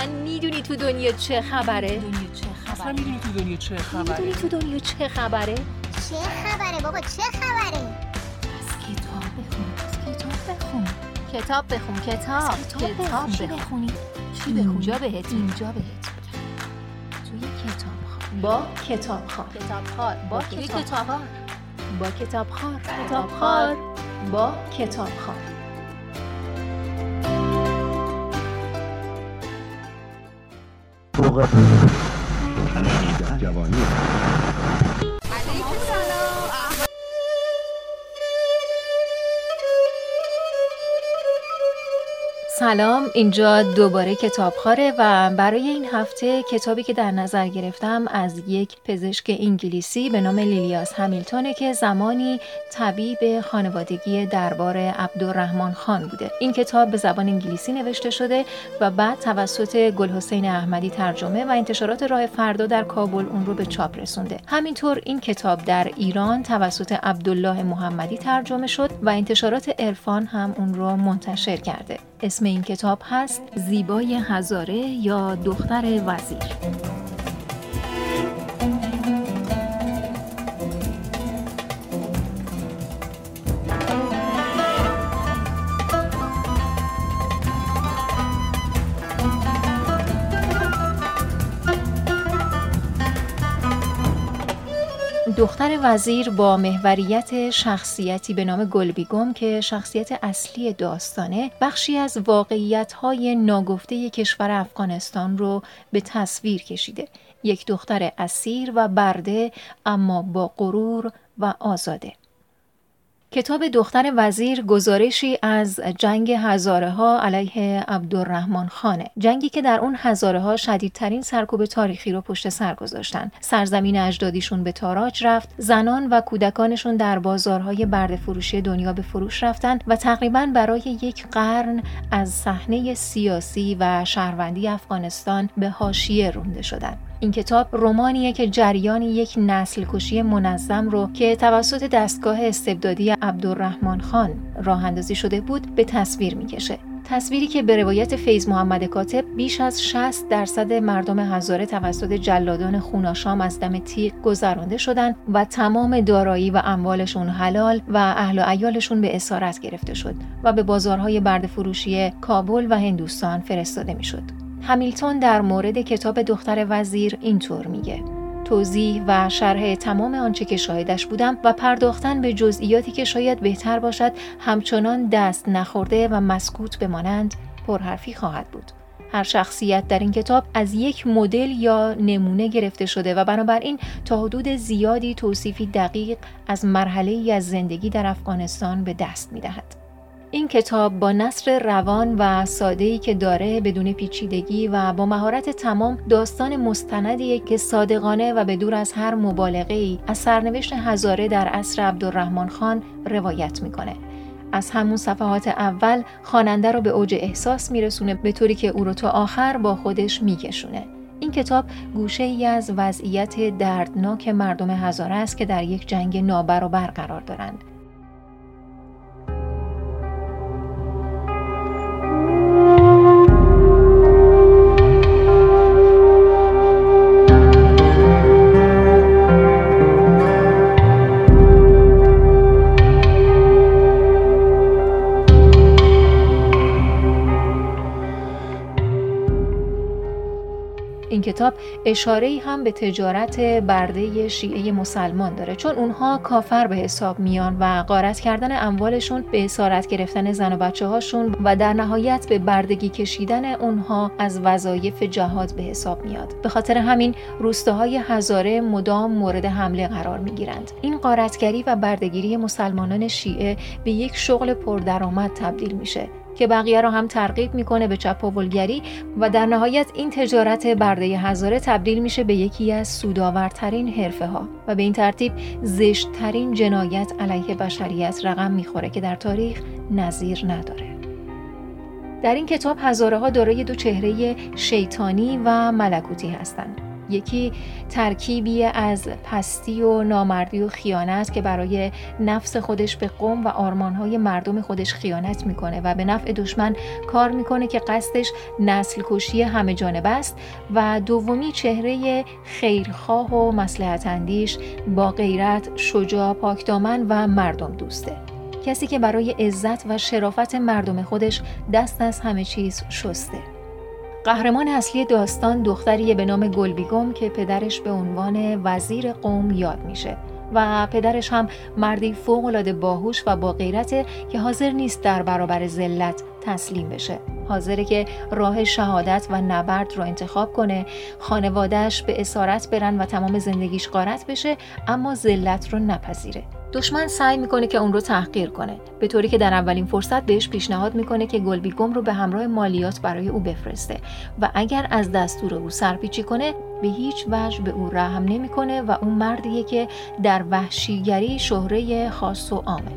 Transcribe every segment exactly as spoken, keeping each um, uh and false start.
اصلا میدونی تو دنیا چه خبره؟ دنیا چه خبره؟ اصلا میدونی تو دنیا چه خبره؟ میدونی تو دنیا چه خبره؟ چه خبره بابا چه خبره؟ از کتاب بخون، از کتاب بخون. کتاب بخون، کتاب. کتاب بخونی. چی بخون؟ اینجا بهت، اینجا بهت. توی کتابخوار. با کتابخوار. کتابخوار. با کتابخوار. با کتابخوار. کتابخوار. با کتابخوار. جوانی سلام، اینجا دوباره کتابخواره و برای این هفته کتابی که در نظر گرفتم از یک پزشک انگلیسی به نام لیلیاس همیلتونه که زمانی طبیب خانوادگی دربار عبدالرحمن خان بوده. این کتاب به زبان انگلیسی نوشته شده و بعد توسط گلحسین احمدی ترجمه و انتشارات راه فردا در کابل اون رو به چاپ رسونده. همینطور این کتاب در ایران توسط عبدالله محمدی ترجمه شد و انتشارات عرفان هم اون رو منتشر کرده. اسم این کتاب هست زیبای هزاره یا دختر وزیر. دختر وزیر با محوریت شخصیتی به نام گلبیگم که شخصیت اصلی داستانه، بخشی از واقعیت‌های ناگفته کشور افغانستان رو به تصویر کشیده. یک دختر اسیر و برده اما با غرور و آزاده. کتاب دختر وزیر گزارشی از جنگ هزاره ها علیه عبدالرحمن خانه، جنگی که در اون هزاره ها شدیدترین سرکوب تاریخی رو پشت سر گذاشتن. سرزمین اجدادیشون به تاراج رفت، زنان و کودکانشون در بازارهای برده فروشی دنیا به فروش رفتن و تقریباً برای یک قرن از صحنه سیاسی و شهروندی افغانستان به حاشیه رانده شدن. این کتاب رمانیه که جریان یک نسل کشی منظم رو که توسط دستگاه استبدادی عبدالرحمن خان راه اندازی شده بود به تصویر میکشه. تصویری که به روایت فیض محمد کاتب بیش از شصت درصد مردم هزاره توسط جلادان خوناشام از دم تیغ گذرانده شدند و تمام دارایی و اموالشون حلال و اهل و عیالشون به اسارت گرفته شد و به بازارهای برده‌فروشی کابل و هندوستان فرستاده میشد. همیلتون در مورد کتاب دختر وزیر اینطور میگه: توضیح و شرح تمام آنچه که شاهدش بودم و پرداختن به جزئیاتی که شاید بهتر باشد همچنان دست نخورده و مسکوت بمانند پرحرفی خواهد بود. هر شخصیت در این کتاب از یک مدل یا نمونه گرفته شده و بنابراین تا حدود زیادی توصیفی دقیق از مرحله‌ای از زندگی در افغانستان به دست می‌دهد. این کتاب با نثر روان و ساده‌ای که داره، بدون پیچیدگی و با مهارت تمام، داستان مستندیه که صادقانه و بدور از هر مبالغه‌ای از سرنوشت هزاره در عصر عبدالرحمن خان روایت میکنه. از همون صفحات اول خواننده رو به اوج احساس میرسونه، به طوری که او رو تا آخر با خودش میکشونه. این کتاب گوشه‌ای از وضعیت دردناک مردم هزاره است که در یک جنگ نابرابر قرار دارند. این کتاب اشاره‌ای هم به تجارت برده شیعه مسلمان داره، چون اونها کافر به حساب میان و غارت کردن اموالشون، به اسارت گرفتن زن و بچه‌هاشون و در نهایت به بردگی کشیدن اونها از وظایف جهاد به حساب میاد. به خاطر همین روستاهای هزاره مدام مورد حمله قرار میگیرند. این غارتگری و بردگیری مسلمانان شیعه به یک شغل پردرآمد تبدیل میشه که بقیه را هم ترغیب میکنه به چپ و ولگری و در نهایت این تجارت برده هزاره تبدیل میشه به یکی از سودآورترین حرفه ها و به این ترتیب زشتترین جنایت علیه بشریت رقم میخوره که در تاریخ نظیر نداره. در این کتاب هزاره ها دارای دو چهره شیطانی و ملکوتی هستند. یکی ترکیبی از پستی و نامردی و خیانت که برای نفس خودش به قوم و آرمانهای مردم خودش خیانت میکنه و به نفع دشمن کار میکنه که قصدش نسل کشی همه جانبه است، و دومی چهره خیرخواه و مصلحت اندیش با غیرت، شجاع، پاکدامن و مردم دوسته، کسی که برای عزت و شرافت مردم خودش دست از همه چیز شسته. قهرمان اصلی داستان دختریه به نام گلبیگم که پدرش به عنوان وزیر قوم یاد میشه و پدرش هم مردی فوق‌العاده باهوش و با غیرته که حاضر نیست در برابر ذلت تسلیم بشه. حاضره که راه شهادت و نبرد رو انتخاب کنه، خانواده‌اش به اسارت برن و تمام زندگیش غارت بشه، اما ذلت رو نپذیره. دشمن سعی میکنه که اون رو تحقیر کنه، به طوری که در اولین فرصت بهش پیشنهاد میکنه که گلبیگم رو به همراه مالیات برای او بفرسته و اگر از دستور او سرپیچی کنه به هیچ وجه به او رحم نمیکنه و اون مردیه که در وحشیگری شهره خاص و عامه.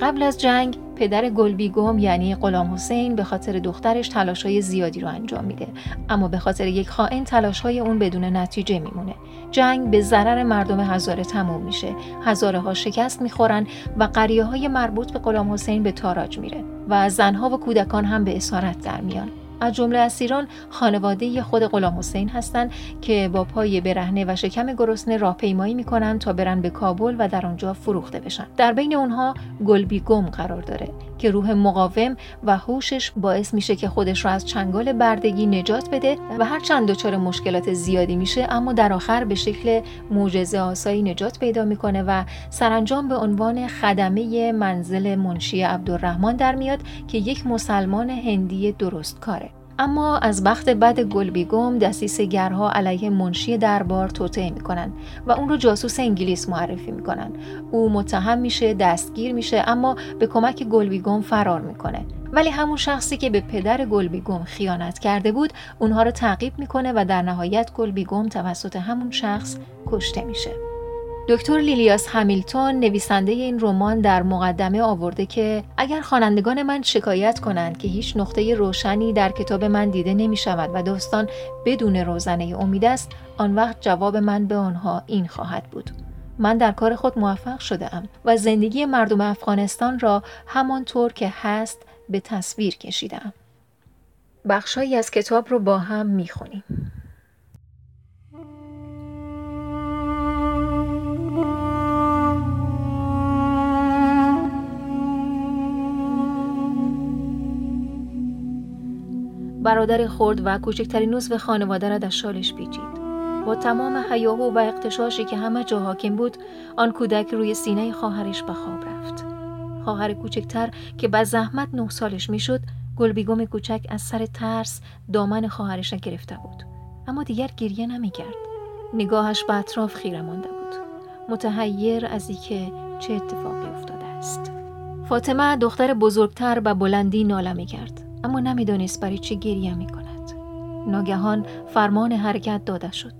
قبل از جنگ پدر گلبیگم یعنی غلام حسین به خاطر دخترش تلاش‌های زیادی رو انجام میده، اما به خاطر یک خائن تلاش‌های اون بدون نتیجه میمونه. جنگ به ضرر مردم هزاره تموم میشه، هزاره ها شکست میخورن و قریه‌های مربوط به غلام حسین به تاراج میره و زنها و کودکان هم به اسارت در میان. از جمله اسیران خانواده خود غلام حسین هستند که با پای برهنه و شکم گرسنه راهپیمایی میکنن تا برن به کابل و در آنجا فروخته بشن. در بین اونها گلبیگم قرار داره که روح مقاوم و هوشش باعث میشه که خودش رو از چنگال بردگی نجات بده و هر چند دچار مشکلات زیادی میشه، اما در آخر به شکل معجزه آسایی نجات پیدا میکنه و سرانجام به عنوان خدمه منزل منشی عبدالرحمن در میاد که یک مسلمان هندی درستکاره. اما از بخت بد گلبیگم دسیسه‌گرها علیه منشی دربار توطئه میکنن و اون رو جاسوس انگلیس معرفی میکنن. او متهم میشه، دستگیر میشه، اما به کمک گلبیگم فرار میکنه. ولی همون شخصی که به پدر گلبیگم خیانت کرده بود اونها رو تعقیب میکنه و در نهایت گلبیگم توسط همون شخص کشته میشه. دکتر لیلیاس همیلتون نویسنده این رمان در مقدمه آورده که اگر خوانندگان من شکایت کنند که هیچ نقطه روشنی در کتاب من دیده نمی شود و داستان بدون روزنه امید است، آن وقت جواب من به آنها این خواهد بود: من در کار خود موفق شده ام و زندگی مردم افغانستان را همانطور که هست به تصویر کشیدم. بخشایی از کتاب رو با هم می خونیم. برادر خرد و کوچکترین عضو خانواده را در شالش پیچید. با تمام هیاهو و اغتشاشی که همه جا حاکم بود، آن کودک روی سینه خواهرش به خواب رفت. خواهر کوچکتر که با زحمت نه سالش میشد، گلبیگم کوچک از سر ترس دامن خواهرش را گرفته بود. اما دیگر گریه نمی‌کرد. نگاهش به اطراف خیره مانده بود، متحیر از اینکه چه اتفاقی افتاده است. فاطمه دختر بزرگتر با بلندی ناله می‌کرد، اما نمیدانست برای چه گریه می کند. ناگهان فرمان حرکت داده شد.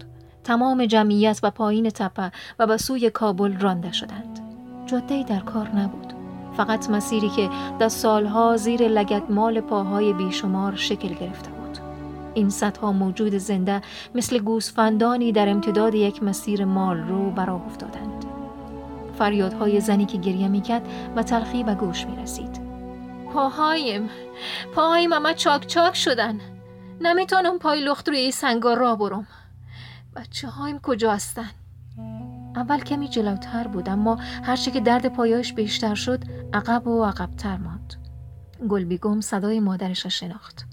تمام جمعیت و پایین تپه و به سوی کابل رانده شدند. جاده‌ای در کار نبود، فقط مسیری که در سالها زیر لگدمال پاهای بیشمار شکل گرفته بود. این صدها موجود زنده مثل گوسفندانی در امتداد یک مسیر مال رو براه افتادند. فریادهای زنی که گریه می کرد و تلخی به گوش می رسید. پاهایم پاهایم همه چاک چاک شدن، نمیتونم پای لخت روی سنگا را برم. بچه هایم کجا هستن؟ اول کمی جلوتر بود، اما هرچی که درد پایاش بیشتر شد عقب و عقبتر ماند. گلبیگم صدای مادرش را شناخت.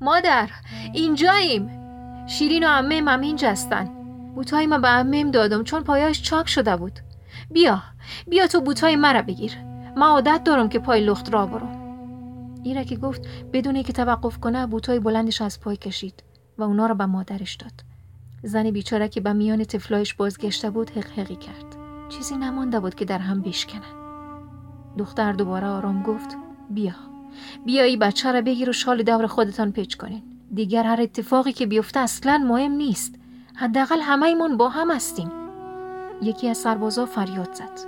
مادر، اینجاییم. شیرین و عمیم هم اینجا هستن. بوتای ما به عمیم دادم چون پایاش چاک شده بود. بیا بیا تو بوتای مرا بگیر، من عادت دارم که پای لخت را برم. ایرا که گفت بدون اینکه توقف کنه بوتای بلندش از پای کشید و اونا را به مادرش داد. زن بیچاره که به میان طفلایش بازگشته بود حقحقی کرد. چیزی نمانده بود که در هم بشکنن. دختر دوباره آرام گفت: بیا بیا ای بچه را بگیر و شال دور خودتان پیچ کنین. دیگر هر اتفاقی که بیفته اصلا مهم نیست، حداقل همه‌مون با هم هستیم. یکی از سربازا فریاد زد: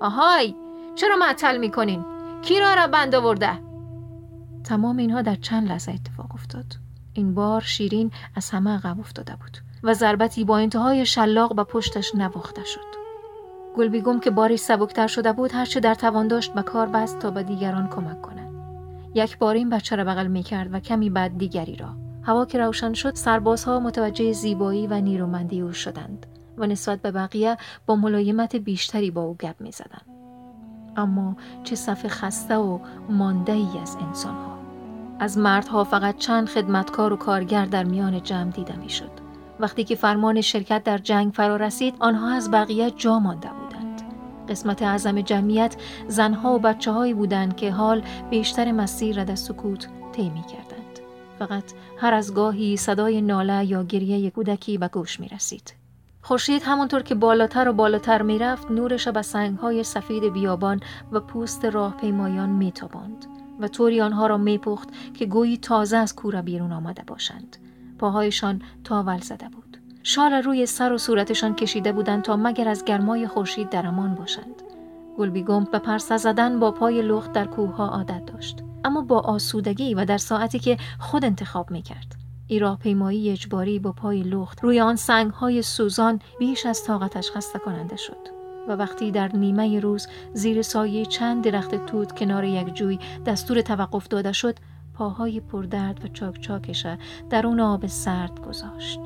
آهای، چرا معطل میکنین؟ کی را بند آورده؟ تمام اینها در چند لحظه اتفاق افتاد. این بار شیرین از همه عقب افتاده بود. و ضربتی با انتهای شلاق به پشتش نواخته شد. گلبیگم که باری سبکتر شده بود هرچه در توان داشت به کار بست تا به دیگران کمک کند. یک بار این بچه را بغل می کرد و کمی بعد دیگری را. هوا که روشن شد سربازها متوجه زیبایی و نیرومندی او شدند و نسبت به بقیه با ملایمت بیشتری با او گپ می زدند. اما چه صف خسته و مانده ای از انسانها. از مردها فقط چند خدمتکار و کارگر در میان جمع دیده می شد. وقتی که فرمان شرکت در جنگ فرا رسید آنها از بقیه جا مانده بودند. قسمت اعظم جمعیت زنها و بچه هایی بودند که حال بیشتر مسیر را در سکوت طی می کردند. فقط هر از گاهی صدای ناله یا گریه کودکی به گوش می رسید. خورشید همونطور که بالاتر و بالاتر می رفت نورش به سنگهای سفید بیابان و پوست راهپیمایان می تاباند و طوری آنها را می پخت که گویی تازه از کوره بیرون آمده باشند. پاهایشان تاول زده بود. شال روی سر و صورتشان کشیده بودند تا مگر از گرمای خورشید در امان باشند. گلبیگم به پرسه زدن با پای لخت در کوهها عادت داشت، اما با آسودگی و در ساعتی که خود انتخاب می‌کرد. این راهپیمایی اجباری با پای لخت روی آن سنگ‌های سوزان بیش از طاقتش خسته کننده شد. و وقتی در نیمه روز زیر سایه چند درخت توت کنار یک جوی دستور توقف داده شد، پاهای پردرد و چاک چاکش در اون آب سرد گذاشت.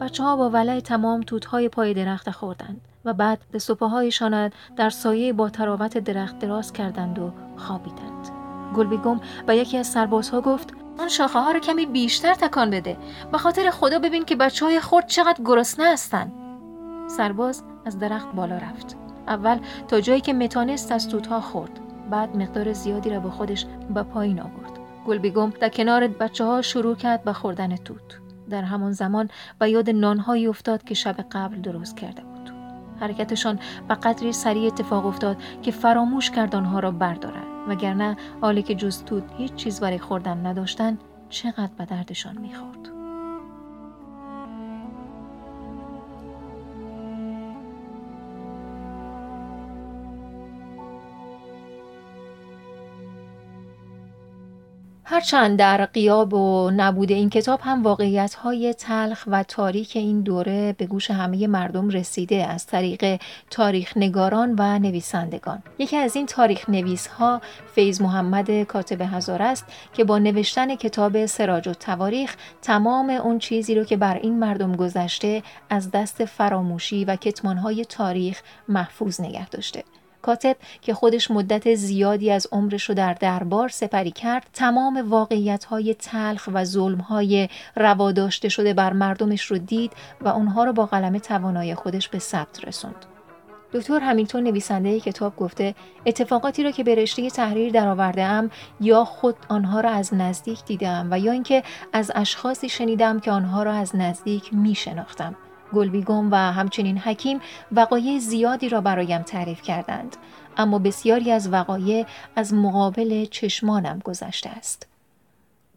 بچه ها با ولع تمام توتهای پای درخت خوردند و بعد دست و پاهایشان در سایه با تراوت درخت دراز کردند و خوابیدند. گلبیگم به یکی از سربازها گفت: اون شاخه ها رو کمی بیشتر تکان بده، به خاطر خدا ببین که بچه های خرد چقدر گرسنه هستن. سرباز از درخت بالا رفت. اول تا جایی که میتانست از توتها خورد، بعد مقدار زیادی را با خودش به پایین آورد. گلبیگم در کنار بچه‌ها شروع کرد به خوردن توت. در همان زمان به یاد نان‌هایی افتاد که شب قبل درست کرده بود. حرکتشان به قدری سریع اتفاق افتاد که فراموش کرد آنها را بردارد، وگرنه حالی که جز توت هیچ چیز برای خوردن نداشتند چقدر به دردشان می‌خورد. هرچند در غیاب و نبود این کتاب هم واقعیت‌های تلخ و تاریک این دوره به گوش همه مردم رسیده از طریق تاریخ‌نگاران و نویسندگان. یکی از این تاریخ‌نویس‌ها فیض محمد کاتب هزاره است که با نوشتن کتاب سراج التواریخ تمام اون چیزی رو که بر این مردم گذشته از دست فراموشی و کتمان‌های تاریخ محفوظ نگه داشته. کاتب که خودش مدت زیادی از عمرش رو در دربار سپری کرد، تمام واقعیت‌های تلخ و ظلم‌های روا داشته شده بر مردمش رو دید و اونها رو با قلم توانای خودش به ثبت رسوند. دکتر همیلتون نویسنده کتاب گفته: اتفاقاتی را که به رشته تحریر درآورده‌ام یا خود آنها را از نزدیک دیدم و یا اینکه از اشخاصی شنیدم که آنها را از نزدیک می‌شناختم. گلبیگم و همچنین حکیم وقایع زیادی را برایم تعریف کردند، اما بسیاری از وقایع از مقابل چشمانم گذشته است.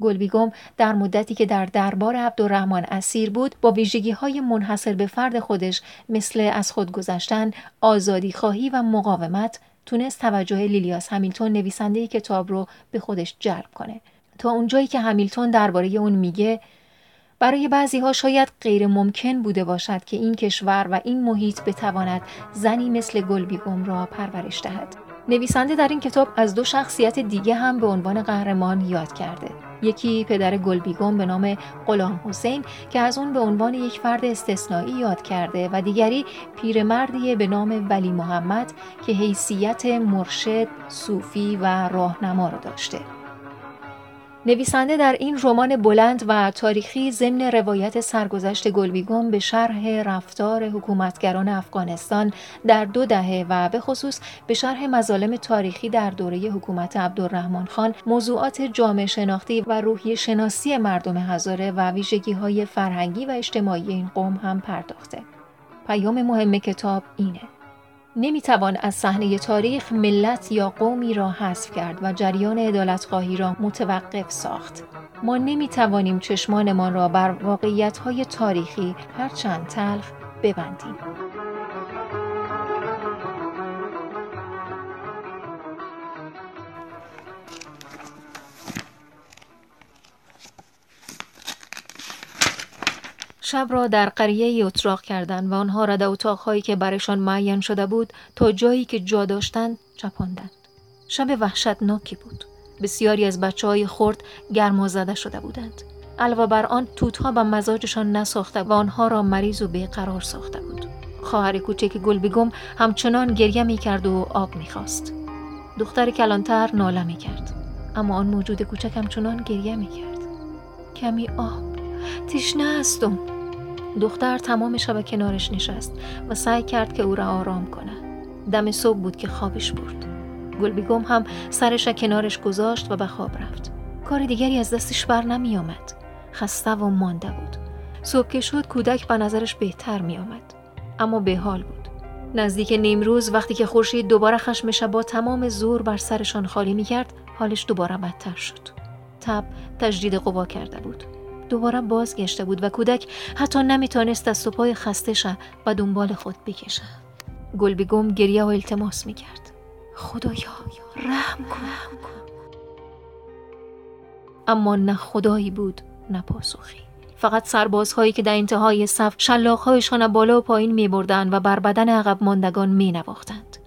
گلبیگم در مدتی که در دربار عبدالرحمن اسیر بود با ویژگی‌های منحصر به فرد خودش مثل از خود گذشتن، آزادی‌خواهی و مقاومت تونست توجه لیلیاس همیلتون نویسنده کتاب رو به خودش جلب کنه. تا اونجایی که همیلتون درباره اون میگه: برای بعضی‌ها شاید غیر ممکن بوده باشد که این کشور و این محیط بتواند زنی مثل گلبیگم را پرورش دهد. نویسنده در این کتاب از دو شخصیت دیگه هم به عنوان قهرمان یاد کرده. یکی پدر گلبیگم به نام غلام حسین که از اون به عنوان یک فرد استثنایی یاد کرده و دیگری پیرمردی به نام ولی محمد که حیثیت مرشد، صوفی و راهنما را داشته. نویسنده در این رمان بلند و تاریخی ضمن روایت سرگذشت گلبیگم به شرح رفتار حکومتگران افغانستان در دو دهه و به خصوص به شرح مظالم تاریخی در دوره حکومت عبدالرحمن خان موضوعات جامعه شناختی و روحیه شناسی مردم هزاره و ویژگی‌های فرهنگی و اجتماعی این قوم هم پرداخته. پیام مهم کتاب اینه: نمیتوان از صحنه تاریخ ملت یا قومی را حذف کرد و جریان عدالت‌خواهی را متوقف ساخت. ما نمیتوانیم چشمانمان را بر واقعیت‌های تاریخی هرچند تلخ ببندیم. شب را در قریه اتراق کردند و آنها را در اتاقهایی که برشان معین شده بود تا جایی که جا داشتند چپاندند. شب وحشتناکی بود. بسیاری از بچه‌های خرد گرمازده شده بودند. علاوه بر آن توت‌ها به مزاجشان نساخته و آنها را مریض و بیقرار ساخته بود. خواهر کوچک گلبیگم همچنان گریه می‌کرد و آب می‌خواست. دختر کلانتر ناله می‌کرد، اما آن موجود کوچک همچنان گریه می‌کرد. کمی آب، تشنه هستم. دختر تمام شب کنارش نشست و سعی کرد که او را آرام کنه. دم صبح بود که خوابش برد. گلبیگم هم سرش را کنارش گذاشت و به خواب رفت. کار دیگری از دستش بر نمی آمد. خسته و مانده بود. صبح که شد کودک به نظرش بهتر می آمد، اما به حال بود. نزدیک نیمروز وقتی که خورشید دوباره خشمش با تمام زور بر سرشان خالی می کرد، حالش دوباره بدتر شد. تب تجدید قوا کرده بود. دوباره بازگشته بود و کودک حتی نمیتونست از سوپای خسته شه و دنبال خود بکشه. گلبیگم گریه و التماس میکرد. خدایا رحم کن. اما نه خدایی بود نه پاسخی. فقط سربازهایی که در انتهای صف شلاق‌هایشان بالا و پایین میبردند و بر بدن عقب ماندگان مینواختند.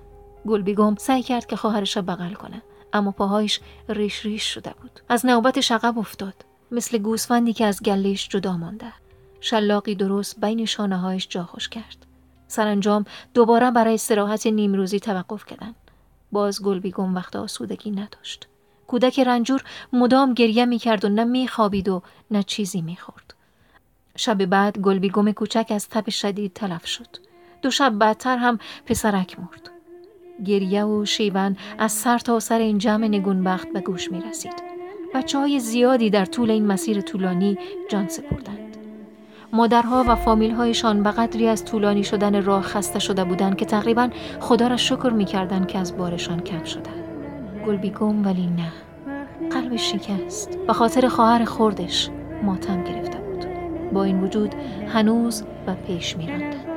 گلبیگم سعی کرد که خواهرش را بغل کنه، اما پاهایش ریش ریش شده بود. از نوبتش عقب افتاد، مثل گوسفندی که از گله‌اش جدا مانده. شلاقی درست بین شانه‌هایش جا خوش کرد. سرانجام دوباره برای استراحت نیمروزی توقف کردند. باز گلبیگم وقت آسودگی نداشت. کودک رنجور مدام گریه می‌کرد و نه می‌خوابید و نه چیزی می‌خورد. شب بعد گلبیگم کوچک از تب شدید تلف شد. دو شب بعدتر هم پسرک مرد. گریه و شیون از سر تا سر این جمع نگونبخت به گوش می‌رسید. بچه‌های زیادی در طول این مسیر طولانی جان سپردند. مادرها و فامیل‌هایشان به قدری از طولانی شدن راه خسته شده بودند که تقریباً خدا را شکر می‌کردند که از بارشان کم شده. گلبیگم ولی نه. قلبش شکست. به خاطر خواهر خردش ماتم گرفته بود. با این وجود هنوز به پیش می‌راندند.